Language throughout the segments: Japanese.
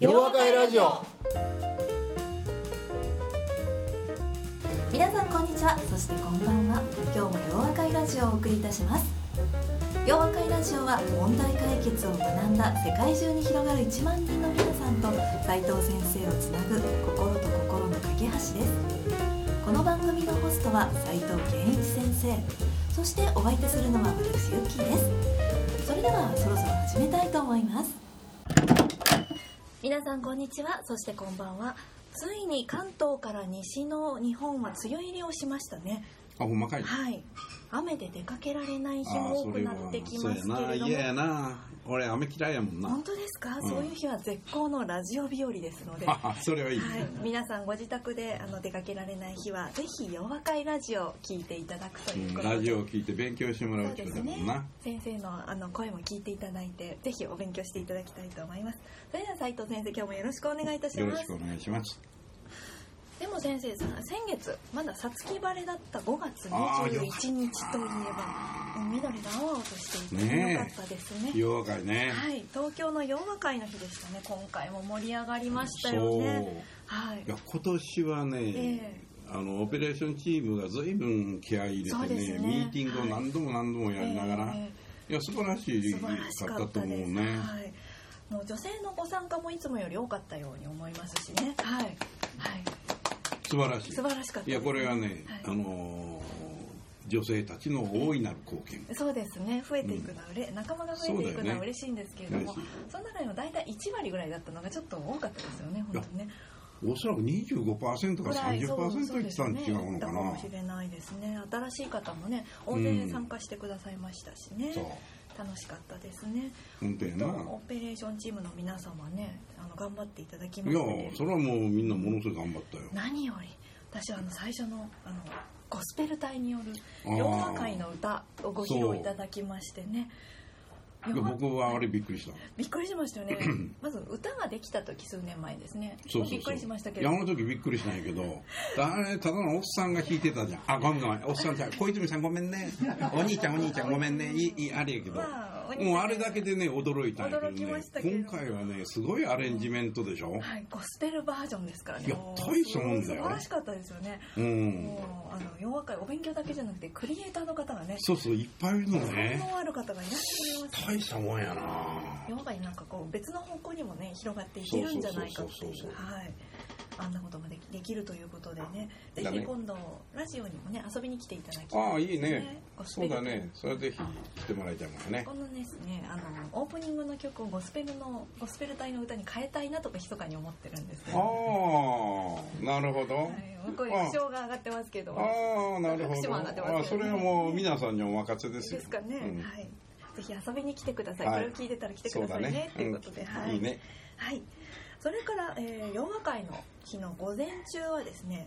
夜和会ラジオ。皆さんこんにちは、そしてこんばんは。今日も夜和会ラジオをお送りいたします。夜和会ラジオは問題解決を学んだ世界中に広がる1万人の皆さんと斉藤先生をつなぐ心と心の架け橋です。この番組のホストは斉藤健一先生、そしてお相手するのは私ゆっきーです。それではそろそろ始めたいと思います。皆さんこんにちは、そしてこんばんは。ついに関東から西の日本は梅雨入りをしましたね。あ、ほんまかい。はい。雨で出かけられない日も多くなってきますけれども。そうやな、嫌やな。俺雨嫌いやもんな。本当ですか、うん、そういう日は絶好のラジオ日和ですのでそれはいい、はい、皆さんご自宅で出かけられない日はぜひ夜和会ラジオを聞いていただくということで、うん、ラジオを聞いて勉強してもらうことだもんな、ね、先生の声も聞いていただいてぜひお勉強していただきたいと思います。それでは斉藤先生、今日もよろしくお願いいたします。よろしくお願いします。でも先生さ、先月まだ五月晴れだった5月21日といえば緑が青々としていて良かったですね。夜和会ね、はい、東京の夜和会の日でしたね。今回も盛り上がりましたよね。はい、いや今年はね、オペレーションチームが随分気合い入れて ね、ミーティングを何度も何度もやりながら、いや素晴らしいかったと思うね。はい、もう女性のご参加もいつもより多かったように思いますしね。はいはい、素晴らしかった、ね、いやこれはね、はい、女性たちの大いなる貢献、そうですね、増えていくのは、仲間が増えていくのは嬉しいんですけれども、 その中でも大体1割ぐらいだったのがちょっと多かったですよね。本当ね、おそらく 25% か 30% いってたん違うのかな、かもしれないですね。新しい方もね大勢参加してくださいましたしね、楽しかったですね。本当やな。オペレーションチームの皆様ね、頑張っていただきましたね。いやそれはもうみんなものすごい頑張ったよ。何より私は最初のゴスペル隊による夜和会の歌をご披露いただきましてね。僕はあれびっくりした。びっくりしましたよね。まず歌ができた時数年前ですね。そうそうそう、びっくりしましたけど。いやあの時びっくりしないけど、あれただのおっさんが弾いてたじゃん。あ、ごめんごめん、おっさんじゃん。小泉さんごめんね。お兄ちゃんごめんね。いいあれやけど。まあ、もうあれだけでね驚いたんやけどね。驚きましたけど。今回はねすごいアレンジメントでしょ。はい、ゴスペルバージョンですからね。いや大したもんだよ。素晴らしかったですよね。もう夜和会お勉強だけじゃなくてクリエイターの方がね。そうそう、いっぱいいるのね。才能ある方がいらっしゃいます。大したもんやな。夜和会なんかこう別の方向にもね広がっていけるんじゃないかと。はい。あんなこともできるということでね。ぜひ今度ラジオにもね遊びに来ていただきたい、ね。ああいいね。そうだね。それぜひ来てもらいたいもんね。このですね、オープニングの曲をゴスペル隊の歌に変えたいなとか密かに思ってるんですけど、ね。ああなるほど。はい、向こうに苦笑が上がってますけど。ああなるほど。拍手も上がってますけど、ね。それはもう皆さんにお任せですよ。ですかね。うん、はい。ぜひ遊びに来てください。これを聞いてたら来てくださいねと、いうことで、はい。いいね。はい。それから、夜和会の日の午前中はですね、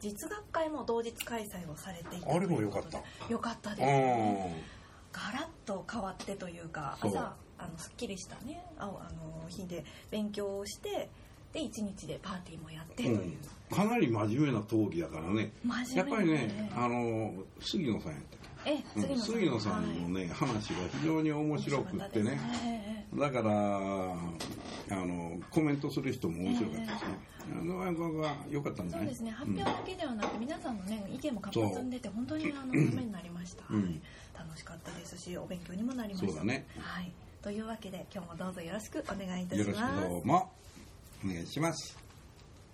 実学会も同日開催をされていたということで、あれも良かった。良かったですね。ガラッと変わってというか、朝すっきりしたね日で勉強をして、で1日でパーティーもやってという。かなり真面目な討議だからね。真面目ね。やっぱりね杉野さんやった。杉野さんのね、話が非常に面白くってね、だからコメントする人も面白かったですね。良かったんじゃないですね。発表だけではなく、皆さんのね意見も活発に出て本当にためになりました、はい、楽しかったですしお勉強にもなりました。そうだね、はい、というわけで今日もどうぞよろしくお願いいたします。よろしくどうもお願いします。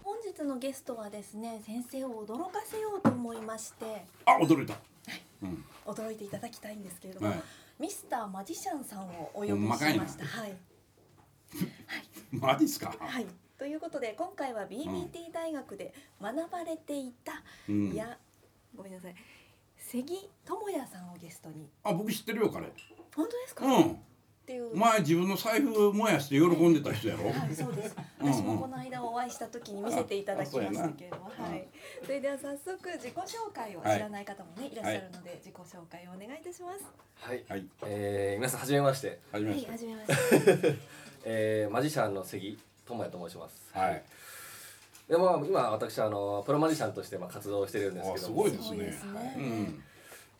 本日のゲストはですね、先生を驚かせようと思いまして、驚いた、驚いていただきたいんですけれども、ミスターマジシャンさんをお呼びしました。はいマジっすか。はい、ということで今回は BBT 大学で学ばれていた、ごめんなさい、瀬木智也さんをゲストに。僕知ってるよ彼。本当ですか。っていう前自分の財布燃やして喜んでた人やろ。はい、そうです。私もこの間お会いした時に見せていただきましたけれども、はい。それでは早速自己紹介を、知らない方もねいらっしゃるので、自己紹介をお願いいたします。はい、はい、皆さん初めまして。初めまして。マジシャンの瀬木智也と申します。はい。でも今私プロマジシャンとして活動してるんですけども。すごいですね。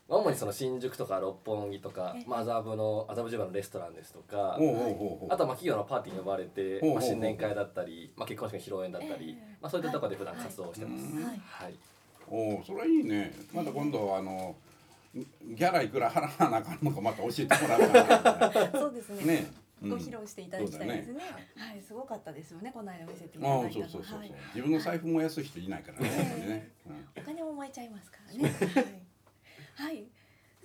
主にその新宿とか六本木とか、まあ、麻布十番のレストランですとか、あとはまあ企業のパーティーに呼ばれて、まあ、新年会だったり、まあ、結婚式の披露宴だったり、まあ、そういったところで普段活動をしてます。はい、おお、それはいいね。また今度はギャラいくら払わなあかんのかまた教えてもらうから、ね、そうですね。ね、ご披露していただきたいですね。はい、すごかったですよね。この間見せていただいたの。そう、はい、自分の財布燃やす人いないからね。ね、うん、お金も燃えちゃいますからね。はい、はい、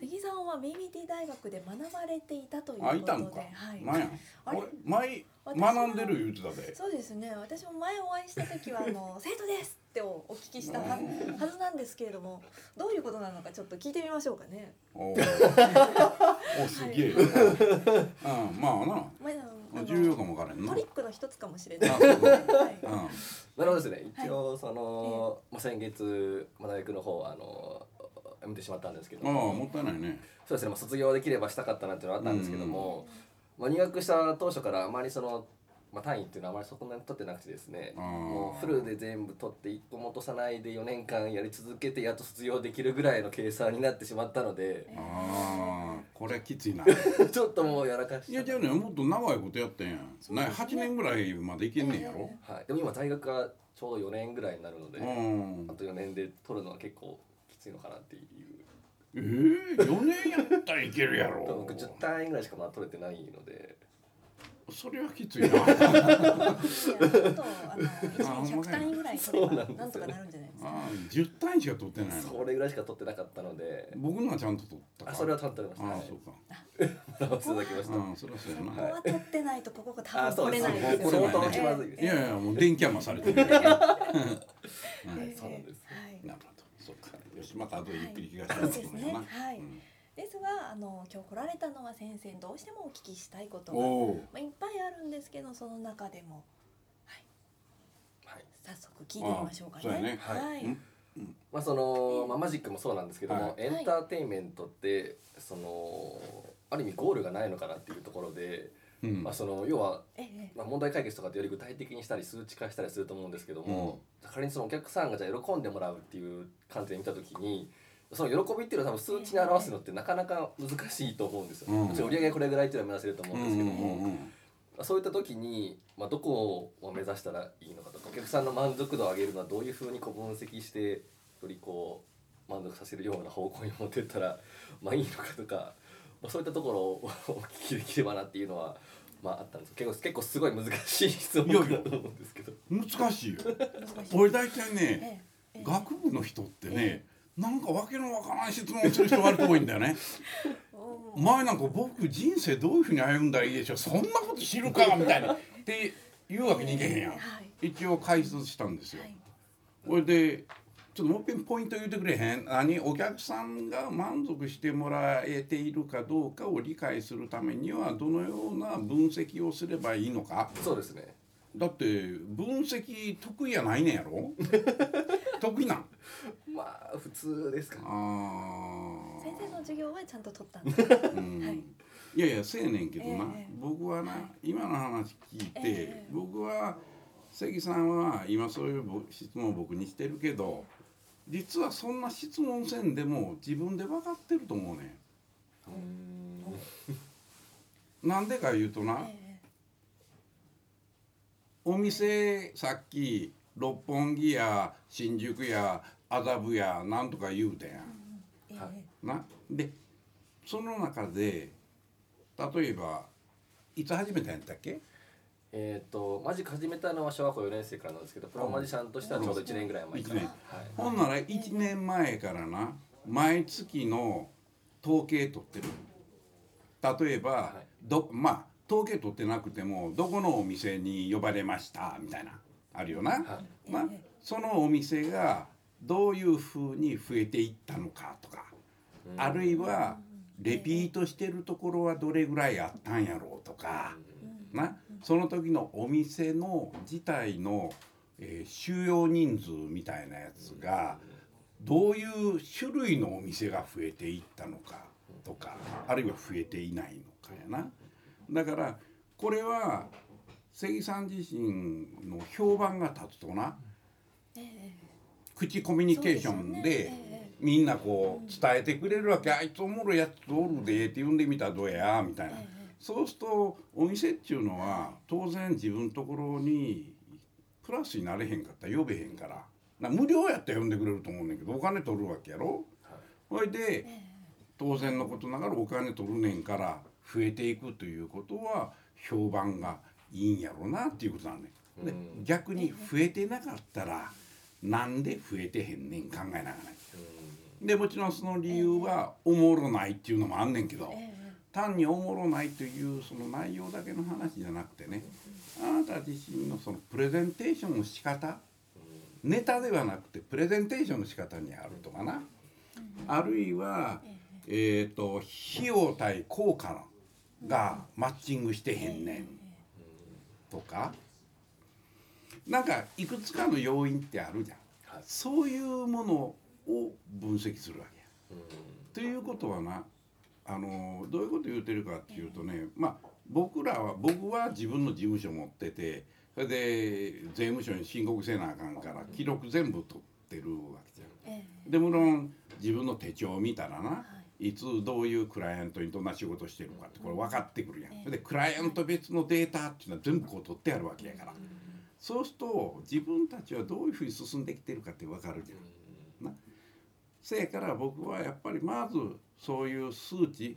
関さんは BBT 大学で学ばれていたということで、はい。なんや。前学んでる言うてたで。そうですね。私も前お会いした時は生徒ですってお聞きしたはずなんですけれども、どういうことなのかちょっと聞いてみましょうかね。おすげえ。はい、うん、まあ重要かもわからんな。トリックの一つかもしれない。なるほどですね。一応その、まあ、先月大学の方辞めてしまったんですけども、もったいないね。そうですね、まあ、卒業できればしたかったなっていうのはあったんですけども、まあ、入学した当初からあまりその、まあ、単位っていうのはあまりそこまで取ってなくてですね、もうフルで全部取って一個も落とさないで4年間やり続けてやっと卒業できるぐらいの計算になってしまったので、これきついな。ちょっともうやらかして。いやじゃあね、もっと長いことやってんやん。8年ぐらいまでいけんねんやろ。はい。でも今大学がちょうど4年ぐらいになるので、あと4年で取るのは結構きついのかなっていう。4年やったらいけるやろ。僕10単位ぐらいしかまだ取れてないので。それはきついな。いや、100単位ぐらい取ればなんとかなるんじゃないですか。10単位しか取ってないの。それぐらいしか取ってなかったので。僕のはちゃんと取ったか。あ、それはちゃんと取りました。あ、そうか。いただきました。あ、それはそうやな。ここは取ってないとここが多分取れないですよね。相当気まずいです。いやいや、もう電気はまされてる。そうなんです。なるほど。そうか。よし、また後でゆっくり東山さんのね。はい。ですが今日来られたのは先生にどうしてもお聞きしたいことが、まあ、いっぱいあるんですけど、その中でも、はい、早速聞いてみましょうかね。まあその、まあ、マジックもそうなんですけども、エンターテインメントってそのある意味ゴールがないのかなっていうところで、まあ、その要は、まあ、問題解決とかってより具体的にしたり数値化したりすると思うんですけども、仮にそのお客さんがじゃあ喜んでもらうっていう観点で見たときに、その喜びっていうのは多分数値に表すのってなかなか難しいと思うんですよ。もちろん売り上げこれぐらいっていうのは目指せると思うんですけども、そういった時に、まあ、どこを目指したらいいのかとか、お客さんの満足度を上げるのはどういうふうにこう分析してよりこう満足させるような方向に持っていったらまあいいのかとか、まあ、そういったところをお聞きできればなっていうのはまああったんですけど、結構すごい難しい質問だと思うんですけど。難しいよ。俺大体ね、学部の人ってね、なんかわけのわからない質問をする人があると多いんだよね。前なんか僕人生どういうふうに歩んだらいいでしょう、そんなこと知るかみたいなって言うわけにいけへんやん。一応解説したんですよ。それでちょっともう一遍ポイント言ってくれへん。お客さんが満足してもらえているかどうかを理解するためにはどのような分析をすればいいのか。そうですね。だって分析得意やないねんやろ。得意なん。まあ普通ですか。先生の授業はちゃんと取ったんだ。はい。いやいやせえねんけどな。僕はな、今の話聞いて、僕は関さんは今そういう質問を僕にしてるけど、実はそんな質問せんでも自分で分かってると思うねん。なんでか言うとな。お店さっき六本木や新宿や麻布やなんとか言うてんや、なでその中で例えばいつ始めたんやったっけ？マジック始めたのは小学校4年生からなんですけど、プロマジシャンとしてはちょうど1年ぐらい前から。ほんなら1年前からな、毎月の統計取ってる。例えば、まあ統計取ってなくてもどこのお店に呼ばれましたみたいなあるよな、まあ、そのお店がどういうふうに増えていったのかとか、あるいはレピートしてるところはどれぐらいあったんやろうとか、その時のお店の自体の、収容人数みたいなやつがどういう種類のお店が増えていったのかとか、あるいは増えていないのかやな。だからこれは関さん自身の評判が立つとな、口コミュニケーションでみんなこう伝えてくれるわけ、あいつおもろいやつおるでって呼んでみたらどうやみたいな、そうするとお店っていうのは当然自分のところにプラスになれへんかったら呼べへんからな、無料やったら呼んでくれると思うんだけどお金取るわけやろ、ほいで当然のことながらお金取るねんから増えていくということは評判がいいんやろうなっていうことなんね。で逆に増えてなかったらなんで増えてへんねん考えながら、でもちろんその理由はおもろないっていうのもあんねんけど、単におもろないというその内容だけの話じゃなくてね、あなた自身のそのプレゼンテーションの仕方、ネタではなくてプレゼンテーションの仕方にあるとかな、あるいは費用対効果がマッチングしてへんねんとか、なんかいくつかの要因ってあるじゃん、そういうものを分析するわけや。ということはな、どういうこと言ってるかっていうとね、まあ僕は自分の事務所持ってて、それで税務署に申告せなあかんから記録全部取ってるわけじゃん。でも論自分の手帳を見たらな、いつどういうクライアントにどんな仕事してるかってこれ分かってくるやん。でクライアント別のデータっていうのは全部こう取ってあるわけやから、そうすると自分たちはどういうふうに進んできてるかって分かるじゃん。せやから僕はやっぱりまずそういう数値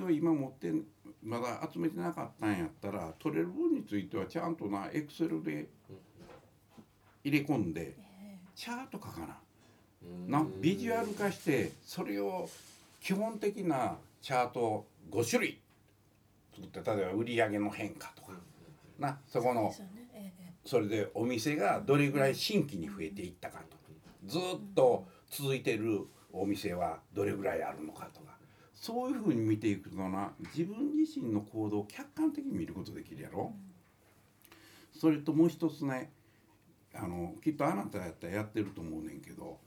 を今持ってまだ集めてなかったんやったら取れる分についてはちゃんとなエクセルで入れ込んでチャート書かな、ビジュアル化してそれを基本的なチャート5種類作って、例えば売り上げの変化とかな、そこのそれでお店がどれぐらい新規に増えていったかとか、ずっと続いてるお店はどれぐらいあるのかとか、そういうふうに見ていくとな、自分自身の行動を客観的に見ることできるやろ。それともう一つね、きっとあなたやったらやってると思うねんけど、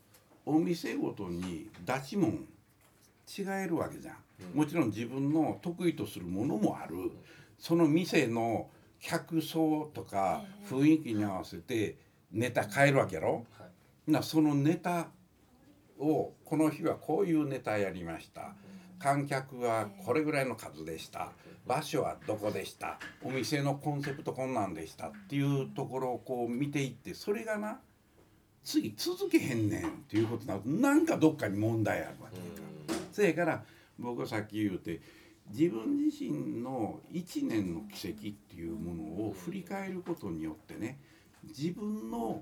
お店ごとに出し物違えるわけじゃん。もちろん自分の得意とするものもある、その店の客層とか雰囲気に合わせてネタ変えるわけやろ。そのネタをこの日はこういうネタやりました、観客はこれぐらいの数でした、場所はどこでした、お店のコンセプトこんなんでしたっていうところをこう見ていって、それがな次続けへんねんっていうことになると、なんかどっかに問題あるわけだから。それから僕はさっき言うて自分自身の1年の軌跡っていうものを振り返ることによってね、自分の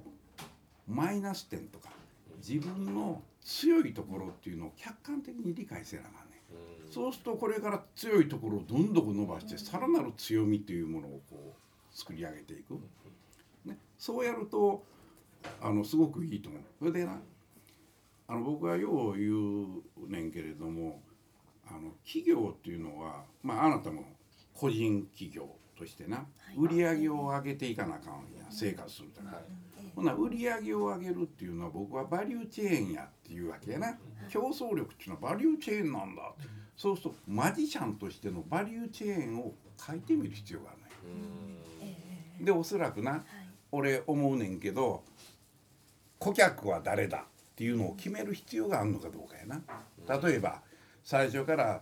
マイナス点とか自分の強いところっていうのを客観的に理解せながらね、そうするとこれから強いところをどんどん伸ばしてさらなる強みというものをこう作り上げていく、ね、そうやるとすごくいいと思う。それでな、僕はよう言うねんけれども、企業っていうのは、まあ、あなたも個人企業としてな、売り上げを上げていかなあかんや、生活するために。ほな売り上げを上げるっていうのは僕はバリューチェーンやっていうわけやな。競争力っていうのはバリューチェーンなんだ。そうするとマジシャンとしてのバリューチェーンを書いてみる必要がない。でおそらくな、俺思うねんけど、顧客は誰だっていうのを決める必要があるのかどうかやな。例えば最初から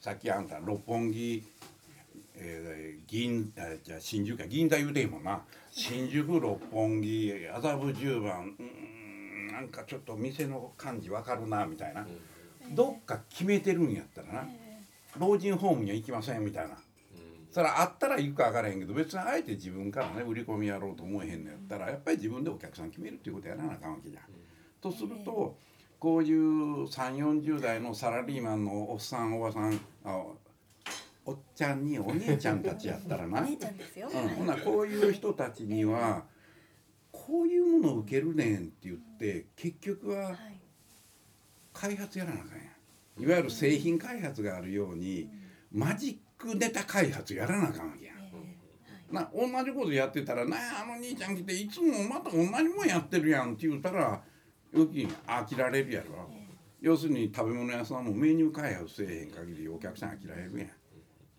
さっきあんた六本木新宿か銀座言うていいもんな、新宿六本木麻布十番、なんかちょっと店の感じ分かるなみたいな、どっか決めてるんやったらな、老人ホームには行きませんみたいな、それあったら行くか分からへんけど、別にあえて自分からね売り込みやろうと思えへんのやったらやっぱり自分でお客さん決めるっていうことやらなあかんわけじゃん。とするとこういう3、40代のサラリーマンのおっさんおばさんおっちゃんにお姉ちゃんたちやったらな、ほなこういう人たちにはこういうものを受けるねんって言って、結局は開発やらなあかんやん。いわゆる製品開発があるようにマジックネタ開発やらなあかんわけやん。同じことやってたら、なあの兄ちゃん来ていつもまた同じもんやってるやんって言ったらよきに飽きられるやろ。要するに食べ物屋さんもメニュー開発せえへん限りお客さん飽きられるやん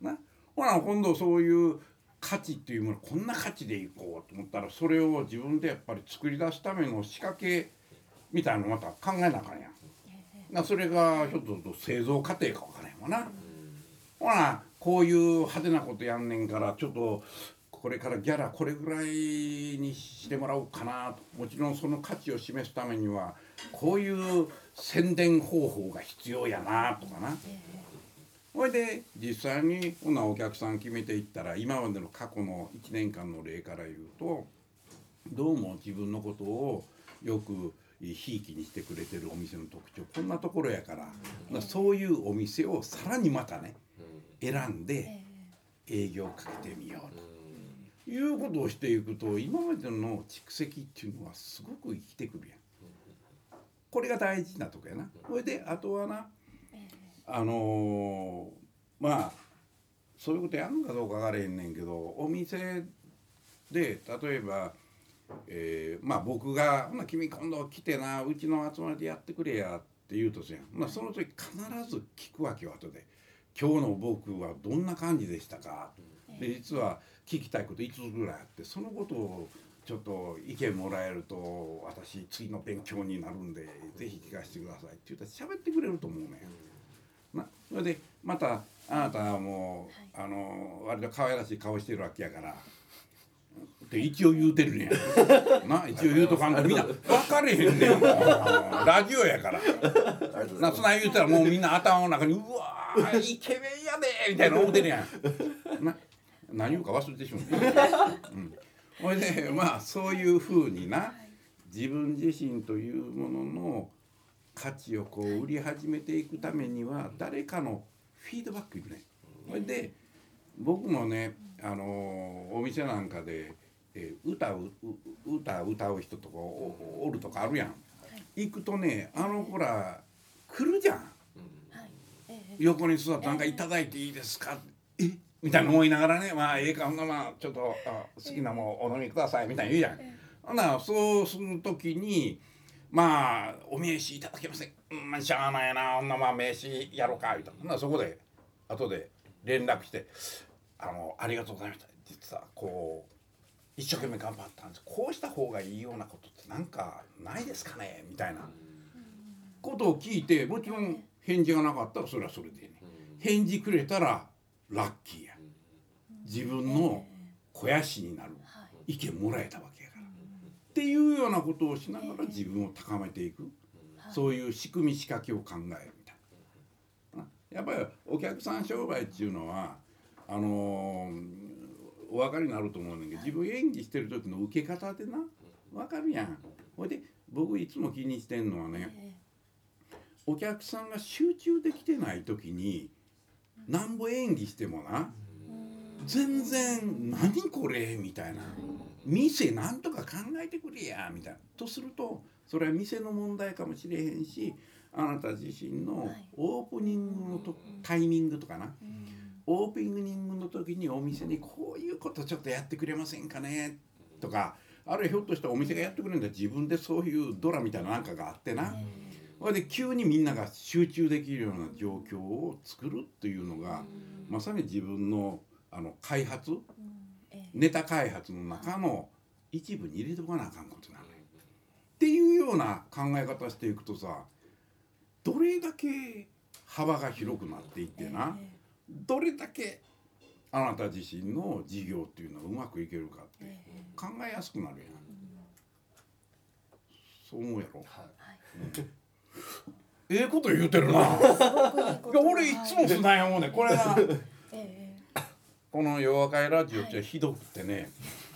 な。ほら今度そういう価値っていうもの、こんな価値でいこうと思ったら、それを自分でやっぱり作り出すための仕掛けみたいなのまた考えなあかんやん。それがひょっとすると製造過程か分からへんわな、うん、ほらこういう派手なことやんねんからちょっとこれからギャラこれぐらいにしてもらおうかなと。もちろんその価値を示すためにはこういう宣伝方法が必要やなとかな。それで実際にほなお客さん決めていったら今までの過去の1年間の例から言うとどうも自分のことをよくひいきにしてくれてるお店の特徴こんなところやからそういうお店をさらにまたね選んで営業かけてみようということをしていくと今までの蓄積っていうのはすごく生きてくるやん。これが大事なとこやな。それであとはなまあそういうことやるのかどうか分からへんねんけどお店で例えば、まあ僕が「ほな君今度来てなうちの集まりでやってくれや」って言うとすやん、まあ、その時必ず聞くわけよ後で「今日の僕はどんな感じでしたか」で実は聞きたいこと5つぐらいあってそのことをちょっと意見もらえると私次の勉強になるんでぜひ聞かせてくださいって言ったら喋ってくれると思うねん。それでまたあなたはもう、はい、割と可愛らしい顔してるわけやからって一応言うてるねんな一応言うとかんとみんな分かれへんねんもうラジオやからなそない言うたらもうみんな頭の中にうわイケメンやでみたいな思ってるやんな何言うか忘れてしまうねんほい、うん、でまあそういうふうにな自分自身というものの価値をこう売り始めていくためには誰かのフィードバックいるね。それで僕もねお店なんかで歌う人とかおるとかあるやん。行くとねほら来るじゃん。横に座ってなんかいただいていいですかえみたいな思いながらねまあええかほんなまあちょっと好きなものお飲みくださいみたいな言うじゃん。ほんなそうするときにまあお名刺いただけません、うん、まあしゃあないな女まあ名刺やろうかみたいなそこで後で連絡してありがとうございました実はこう一生懸命頑張ったんですこうした方がいいようなことってなんかないですかねみたいなことを聞いてもちろん返事がなかったらそれはそれでね返事くれたらラッキーや自分の肥やしになる意見もらえたわけやからっていうようなことをしながら自分を高めていく、そういう仕組み仕掛けを考えるみたいな。やっぱりお客さん商売っていうのはお分かりになると思うんだけど自分演技してる時の受け方でな分かるやん。ほいで僕いつも気にしてんのはねお客さんが集中できてない時になんぼ演技してもな全然何これみたいな。店なんとか考えてくれやみたいなとするとそれは店の問題かもしれへんしあなた自身のオープニングのタイミングとかなオープニングの時にお店にこういうことちょっとやってくれませんかねとかあるいはひょっとしたらお店がやってくれるんだ自分でそういうドラみたいななんかがあってなそれで急にみんなが集中できるような状況を作るっていうのがまさに自分の開発ネタ開発の中の一部に入れとかなあかんことなのよっていうような考え方していくとさどれだけ幅が広くなっていってなどれだけあなた自身の事業っていうのはうまくいけるかって考えやすくなるやん。そう思うやろ、はいうん、ええこと言うてるな俺いつも素直やもんねこれなこの夜明けラジオってひどくてね、はい、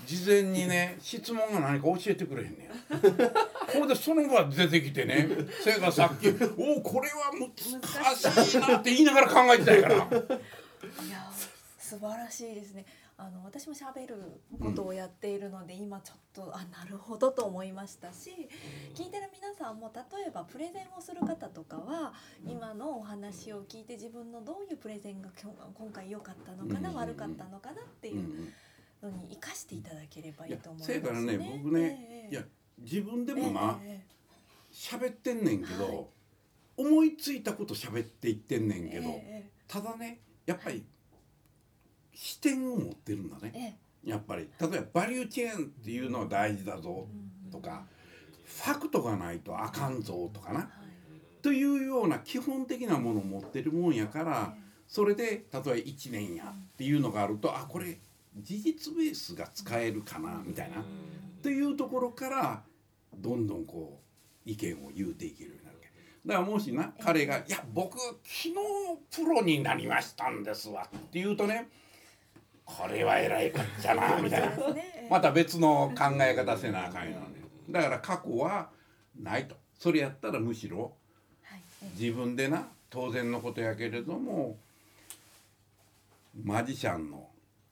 事前にね質問が何か教えてくれへんねんこれでその場出てきてねせやからさっき「おおこれは難しいな」って言いながら考えてたからいや素晴らしいですね私も喋ることをやっているので、うん、今ちょっとなるほどと思いましたし聞いてる皆さんも例えばプレゼンをする方とかは、うん、今のお話を聞いて自分のどういうプレゼンが今回良かったのかな、うん、悪かったのかなっていうのに生かしていただければいいと思いますね。いや、せやからね、僕ね、いや自分でもな喋ってんねんけど、はい、思いついたこと喋っていってんねんけど、ただねやっぱり、はい視点を持ってるんだね、やっぱり例えばバリューチェーンっていうのは大事だぞとか、うん、ファクトがないとあかんぞとかな、はい、というような基本的なものを持ってるもんやから、それで例えば1年やっていうのがあると、あ、これ事実ベースが使えるかなみたいなというところからどんどんこう意見を言うていけるようになるわけだから、もしな彼がいや僕昨日プロになりましたんですわって言うとね、これは偉いこっちゃなみたいなまた別の考え方せなあかんような、だから過去はないと、それやったらむしろ自分でな、当然のことやけれどもマジシャンの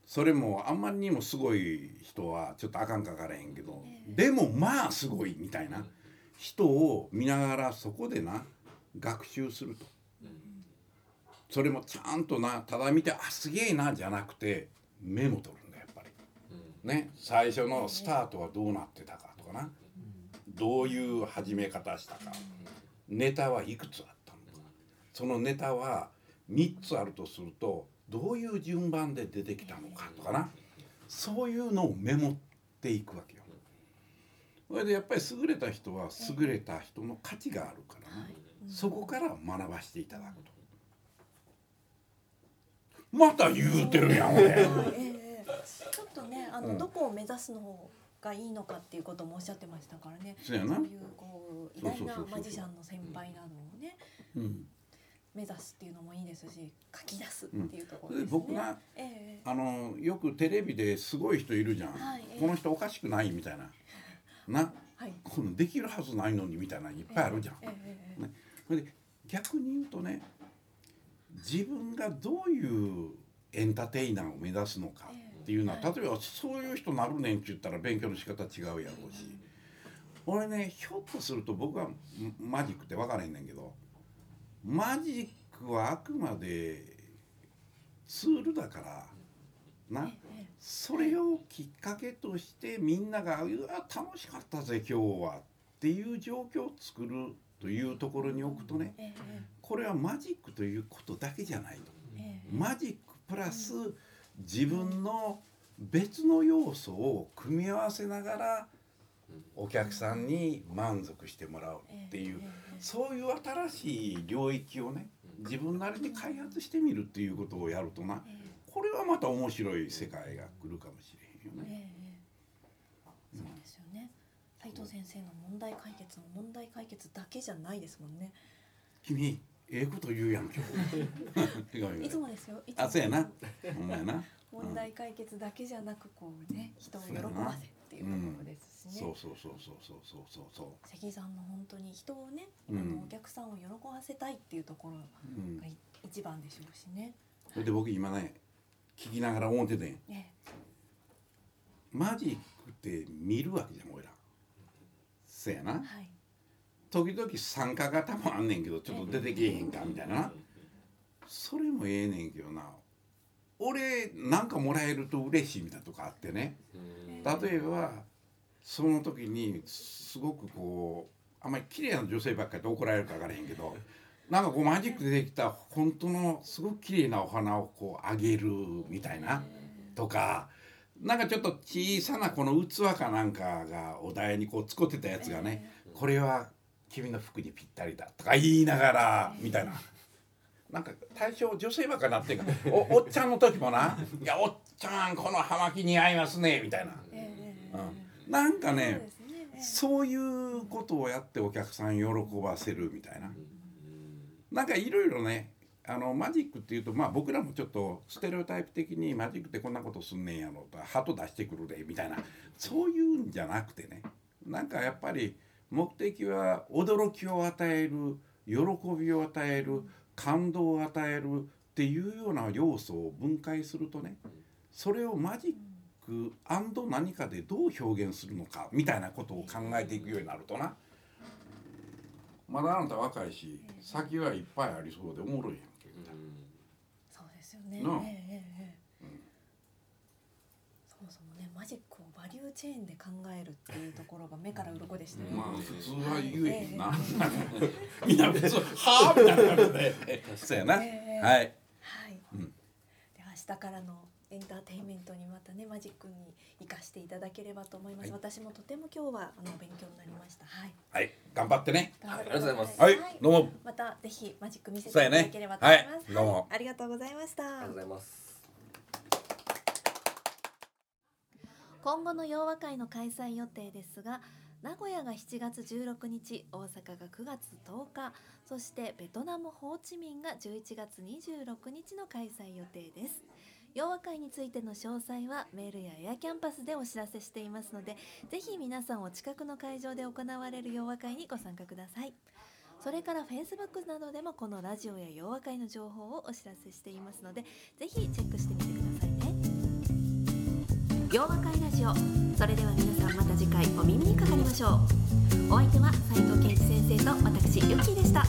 それもあんまりにもすごい人はちょっとあかんかからへんけど、でもまあすごいみたいな人を見ながらそこでな学習すると、それもちゃんとな、ただ見てあすげえなじゃなくてメモ取るんだやっぱりね、最初のスタートはどうなってたかとかな、どういう始め方したか、ネタはいくつあったのか、そのネタは3つあるとするとどういう順番で出てきたのかとかな、そういうのをメモっていくわけよ。それでやっぱり優れた人は優れた人の価値があるから、ね、そこから学ばしていただくと。また言うてるやん俺、ちょっとねどこを目指すのをがいいのかっていうこともおっしゃってましたからね。そういうこう偉大なマジシャンの先輩などをね、目指すっていうのもいいですし、書き出すっていうところですね。僕が、よくテレビですごい人いるじゃん、この人おかしくないみたいなな、このできるはずないのにみたいなのいっぱいあるじゃん、で逆に言うとね、自分がどういうエンターテイナーを目指すのか、っていうのは、例えばそういう人なるねんって言ったら勉強の仕方違うやろうし、俺ねひょっとすると僕はマジックって分からへんねんけど、マジックはあくまでツールだからな、それをきっかけとしてみんながうわ楽しかったぜ今日はっていう状況を作るというところに置くとね、これはマジックということだけじゃないと、マジックプラス自分の別の要素を組み合わせながらお客さんに満足してもらうっていう、そういう新しい領域をね自分なりに開発してみるっていうことをやるとな、これはまた面白い世界が来るかもしれへんよね。そうですよね。斉藤先生の問題解決の問題解決だけじゃないですもんね。君ええこと言うやん今日いつもですよ。あ、そうやな。ほんまやな。問題解決だけじゃなくこうね、人を喜ばせっていうところですしね。そう。関さんの本当に人をね、お客さんを喜ばせたいっていうところが一番でしょうしね。それで僕今ね聞きながら思っててん、マジックって見るわけじゃん俺ら。せやな。時々参加型もあんねんけどちょっと出てけえへんかみたいな、それもええねんけどな、俺なんかもらえると嬉しいみたいなとこあってね、例えばその時にすごくこうあんまり綺麗な女性ばっかりで怒られるか分からへんけど、なんかこうマジックでできた本当のすごく綺麗なお花をこうあげるみたいなとか、なんかちょっと小さなこの器かなんかがお題にこう使ってたやつがね、これは君の服にぴったりだとか言いながらみたいな、なんか対象女性ばっかりなってるから おっちゃんの時もな、いやおっちゃんこの葉巻似合いますねみたいな、なんかねそういうことをやってお客さん喜ばせるみたいな、なんかいろいろね、マジックっていうと、まあ僕らもちょっとステレオタイプ的にマジックってこんなことすんねんやろとか鳩出してくるでみたいな、そういうんじゃなくてね、なんかやっぱり目的は驚きを与える、喜びを与える、感動を与えるっていうような要素を分解するとね、それをマジック&何かでどう表現するのかみたいなことを考えていくようになるとな、まだあなた若いし先はいっぱいありそうでおもろいやんけみたいな。そうですよね。マジックをバリューチェーンで考えるっていうところが目から鱗でしたね。まあ普通は言えへんな。みんな別にはぁみたいな感じで。そうやな。はい。で明日からのエンターテインメントにまたねマジックに生かしていただければと思います、はい、私もとても今日は勉強になりました、はいはい、頑張ってね、はい、ありがとうございます、はいはい、どうもまたぜひマジック見せていただければと思います、ねはい、どうも、はい、ありがとうございました。ありがとうございます。今後の洋和会の開催予定ですが、名古屋が7月16日、大阪が9月10日、そしてベトナムホーチミンが11月26日の開催予定です。洋和会についての詳細はメールやエアキャンパスでお知らせしていますので、ぜひ皆さんお近くの会場で行われる洋和会にご参加ください。それから Facebook などでもこのラジオや洋和会の情報をお知らせしていますので、ぜひチェックしてみてくださいね。洋和会ラジオ、それでは皆さんまた次回お耳にかかりましょう。お相手は斉藤健一先生と私ゆきでした。